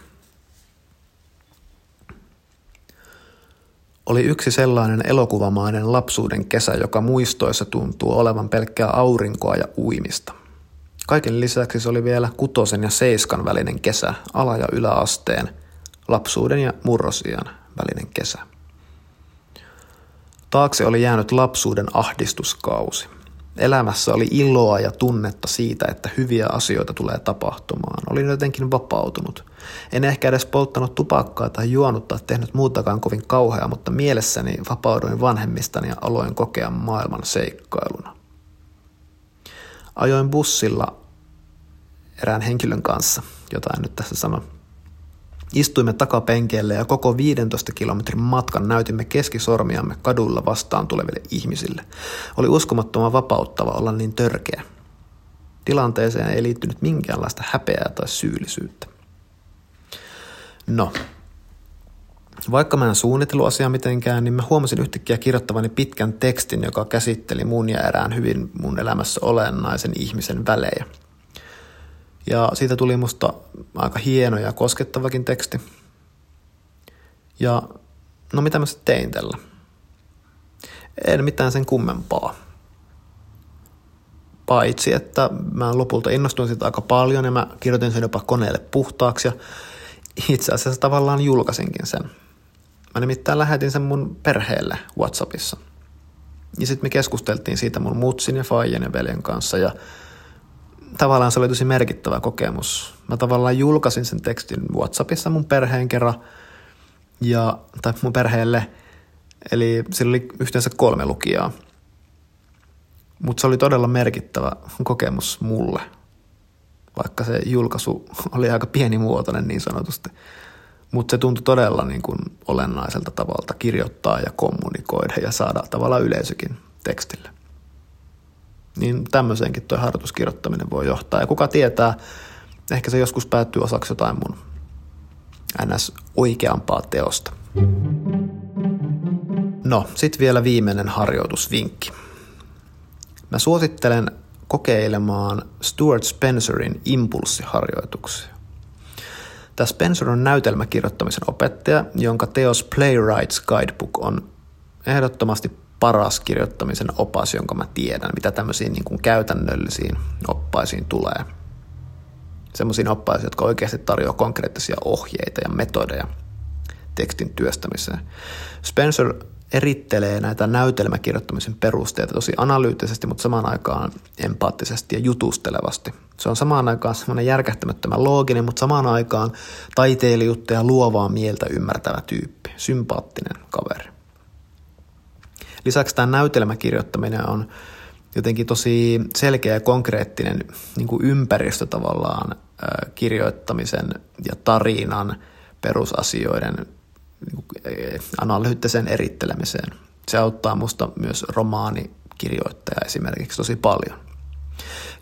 Oli yksi sellainen elokuvamainen lapsuuden kesä, joka muistoissa tuntuu olevan pelkkää aurinkoa ja uimista. Kaiken lisäksi se oli vielä 6. ja 7. välinen kesä, ala- ja yläasteen, lapsuuden ja murrosiän välinen kesä. Taakse oli jäänyt lapsuuden ahdistuskausi. Elämässä oli iloa ja tunnetta siitä, että hyviä asioita tulee tapahtumaan. Olin jotenkin vapautunut. En ehkä edes polttanut tupakkaa tai juonut tai tehnyt muutakaan kovin kauheaa, mutta mielessäni vapauduin vanhemmistani ja aloin kokea maailman seikkailuna. Ajoin bussilla erään henkilön kanssa, jota en nyt tässä sano. Istuimme takapenkeille ja koko 15 kilometrin matkan näytimme keskisormiamme kadulla vastaan tuleville ihmisille. Oli uskomattoman vapauttava olla niin törkeä. Tilanteeseen ei liittynyt minkäänlaista häpeää tai syyllisyyttä. No, vaikka mä en suunnitellut asiaa mitenkään, niin mä huomasin yhtäkkiä kirjoittavani pitkän tekstin, joka käsitteli mun ja erään hyvin mun elämässä olennaisen ihmisen välejä. Ja siitä tuli musta aika hieno ja koskettavakin teksti. Ja no mitä mä sitten tein tällä? En mitään sen kummempaa. Paitsi, että mä lopulta innostuin siitä aika paljon ja mä kirjoitin sen jopa koneelle puhtaaksi ja itse asiassa tavallaan julkaisinkin sen. Mä nimittäin lähetin sen mun perheelle WhatsAppissa. Ja sitten me keskusteltiin siitä mun mutsin ja faijan ja veljen kanssa ja tavallaan se oli tosi merkittävä kokemus. Mä tavallaan julkaisin sen tekstin WhatsAppissa mun perheen kerran, tai mun perheelle, eli sillä oli yhteensä 3 lukijaa. Mutta se oli todella merkittävä kokemus mulle, vaikka se julkaisu oli aika pienimuotoinen niin sanotusti. Mutta se tuntui todella niin kuin olennaiselta tavalta kirjoittaa ja kommunikoida ja saada tavallaan yleisökin tekstille. Niin tämmöiseenkin tuo harjoituskirjoittaminen voi johtaa. Ja kuka tietää, ehkä se joskus päättyy osaksi jotain mun ns. Oikeampaa teosta. No, sit vielä viimeinen harjoitusvinkki. Mä suosittelen kokeilemaan Stuart Spencerin impulssiharjoituksia. Tämä Spencer on näytelmäkirjoittamisen opettaja, jonka teos Playwrights Guidebook on ehdottomasti paras kirjoittamisen opas, jonka mä tiedän, mitä tämmöisiin niin kuin käytännöllisiin oppaisiin tulee. Semmoisiin oppaisiin, jotka oikeasti tarjoaa konkreettisia ohjeita ja metodeja tekstin työstämiseen. Spencer erittelee näitä näytelmäkirjoittamisen perusteita tosi analyyttisesti, mutta samaan aikaan empaattisesti ja jutustelevasti. Se on samaan aikaan semmoinen järkähtämättömän looginen, mutta samaan aikaan taiteilijuutta ja luovaa mieltä ymmärtävä tyyppi, sympaattinen kaveri. Lisäksi tämä näytelmäkirjoittaminen on jotenkin tosi selkeä ja konkreettinen niin kuin ympäristö tavallaan kirjoittamisen ja tarinan perusasioiden niin kuin analyyttiseen erittelemiseen. Se auttaa musta myös romaanikirjoittaja esimerkiksi tosi paljon.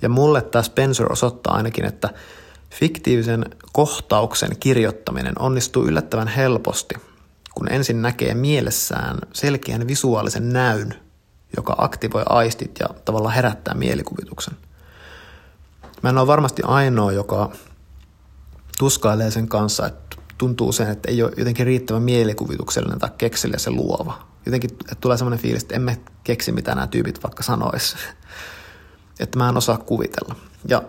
Ja mulle tämä Spencer osoittaa ainakin, että fiktiivisen kohtauksen kirjoittaminen onnistuu yllättävän helposti, kun ensin näkee mielessään selkeän visuaalisen näyn, joka aktivoi aistit ja tavallaan herättää mielikuvituksen. Mä en ole varmasti ainoa, joka tuskailee sen kanssa, että tuntuu sen, että ei ole jotenkin riittävän mielikuvituksellinen tai kekseliä se luova. Jotenkin että tulee sellainen fiilis, että emme keksi mitä nämä tyypit vaikka sanois. Että mä en osaa kuvitella. Ja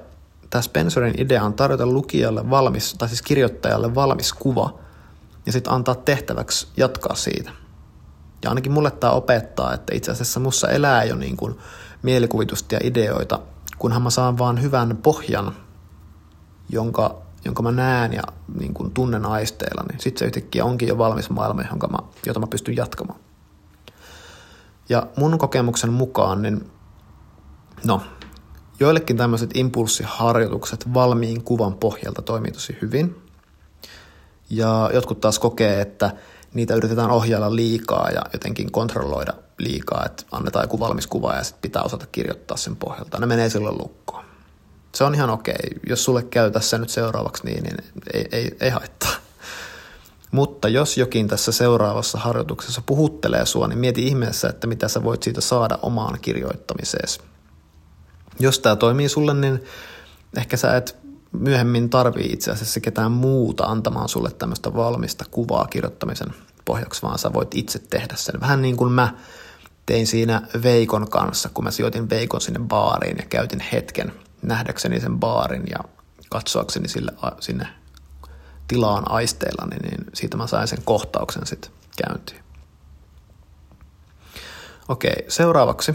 tämä Spencerin idea on tarjota lukijalle valmis, tai siis kirjoittajalle valmis kuva, ja sitten antaa tehtäväksi jatkaa siitä. Ja ainakin mulle tämä opettaa, että itse asiassa mussa elää jo niin kuin mielikuvitusta ja ideoita, kunhan mä saan vaan hyvän pohjan, jonka mä näen ja niin kuin tunnen aisteella, niin sitten se yhtäkkiä onkin jo valmis maailma, jota mä pystyn jatkamaan. Ja mun kokemuksen mukaan, niin no, joillekin tämmöiset impulssiharjoitukset valmiin kuvan pohjalta toimii tosi hyvin. Ja jotkut taas kokee, että niitä yritetään ohjailla liikaa ja jotenkin kontrolloida liikaa, että annetaan joku valmis kuva ja sitten pitää osata kirjoittaa sen pohjalta. Ne menee silloin lukkoon. Se on ihan okei. Jos sulle käy tässä nyt seuraavaksi niin ei haittaa. Mutta jos jokin tässä seuraavassa harjoituksessa puhuttelee sua, niin mieti ihmeessä, että mitä sä voit siitä saada omaan kirjoittamiseesi. Jos tämä toimii sulle, niin ehkä sä et myöhemmin tarvii itse asiassa ketään muuta antamaan sulle tämmöistä valmista kuvaa kirjoittamisen pohjaksi, vaan sä voit itse tehdä sen. Vähän niin kuin mä tein siinä Veikon kanssa, kun mä sijoitin Veikon sinne baariin ja käytin hetken nähdäkseni sen baarin ja katsoakseni sinne tilaan aisteillani, niin siitä mä sain sen kohtauksen sitten käyntiin. Okei, seuraavaksi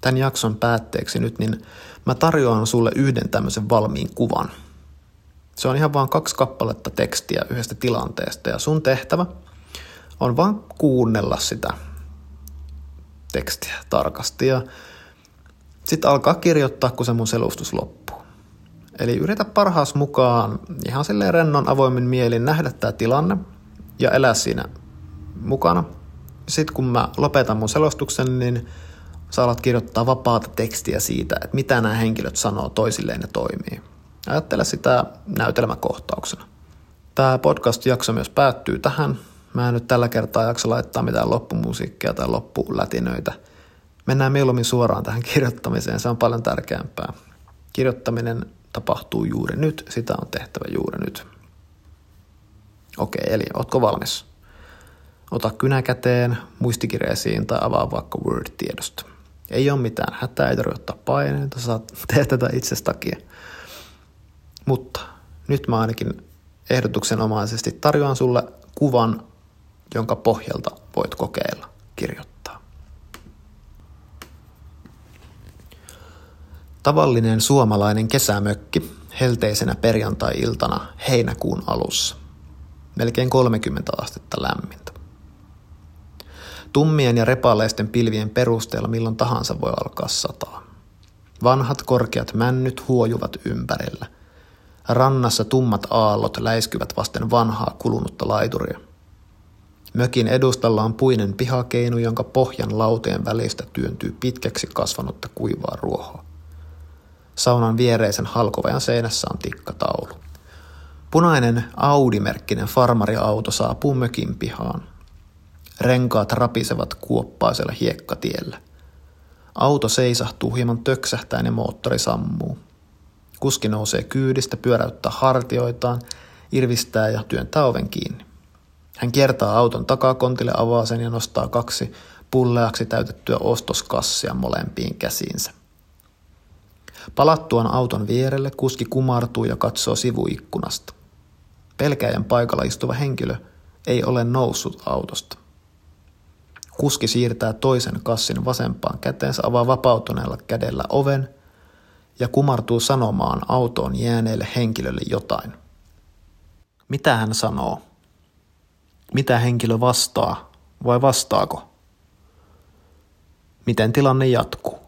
tämän jakson päätteeksi nyt, niin mä tarjoan sulle yhden tämmöisen valmiin kuvan. Se on ihan vaan 2 kappaletta tekstiä yhdestä tilanteesta ja sun tehtävä on vaan kuunnella sitä tekstiä tarkasti ja sitten alkaa kirjoittaa, kun se mun selostus loppuu. Eli yritä parhaas mukaan ihan silleen rennon avoimin mielin nähdä tämä tilanne ja elää siinä mukana. Sitten kun mä lopetan mun selostuksen, niin sä alat kirjoittaa vapaata tekstiä siitä, että mitä nämä henkilöt sanoo toisilleen ja toimii. Ajattele sitä näytelmäkohtauksena. Tämä podcast-jakso myös päättyy tähän. Mä en nyt tällä kertaa jaksa laittaa mitään loppumusiikkia tai loppulätinöitä. Mennään mieluummin suoraan tähän kirjoittamiseen, se on paljon tärkeämpää. Kirjoittaminen tapahtuu juuri nyt, sitä on tehtävä juuri nyt. Okei, eli ootko valmis? Ota kynä käteen, muistikirja esiin tai avaa vaikka Word-tiedosto. Ei ole mitään hätää, ei tarvitse ottaa paineita, saat tehdä tätä itsesi takia. Mutta nyt mä ainakin ehdotuksenomaisesti tarjoan sulle kuvan, jonka pohjalta voit kokeilla kirjoittaa. Tavallinen suomalainen kesämökki helteisenä perjantai-iltana heinäkuun alussa. Melkein 30 astetta lämmintä. Tummien ja repaleisten pilvien perusteella milloin tahansa voi alkaa sataa. Vanhat korkeat männyt huojuvat ympärillä. Rannassa tummat aallot läiskyvät vasten vanhaa kulunutta laituria. Mökin edustalla on puinen pihakeinu, jonka pohjan lauteen välistä työntyy pitkäksi kasvanutta kuivaa ruohoa. Saunan viereisen halkovajan seinässä on tikkataulu. Punainen Audi-merkkinen farmariauto saapuu mökin pihaan. Renkaat rapisevat kuoppaisella hiekkatiellä. Auto seisahtuu hieman töksähtäen ja moottori sammuu. Kuski nousee kyydistä, pyöräyttää hartioitaan, irvistää ja työntää oven kiinni. Hän kiertää auton takakontille, avaa sen ja nostaa 2 pulleaksi täytettyä ostoskassia molempiin käsiinsä. Palattuaan auton vierelle kuski kumartuu ja katsoo sivuikkunasta. Pelkäjän paikalla istuva henkilö ei ole noussut autosta. Kuski siirtää toisen kassin vasempaan käteensä, avaa vapautuneella kädellä oven ja kumartuu sanomaan autoon jääneelle henkilölle jotain. Mitä hän sanoo? Mitä henkilö vastaa vai vastaako? Miten tilanne jatkuu?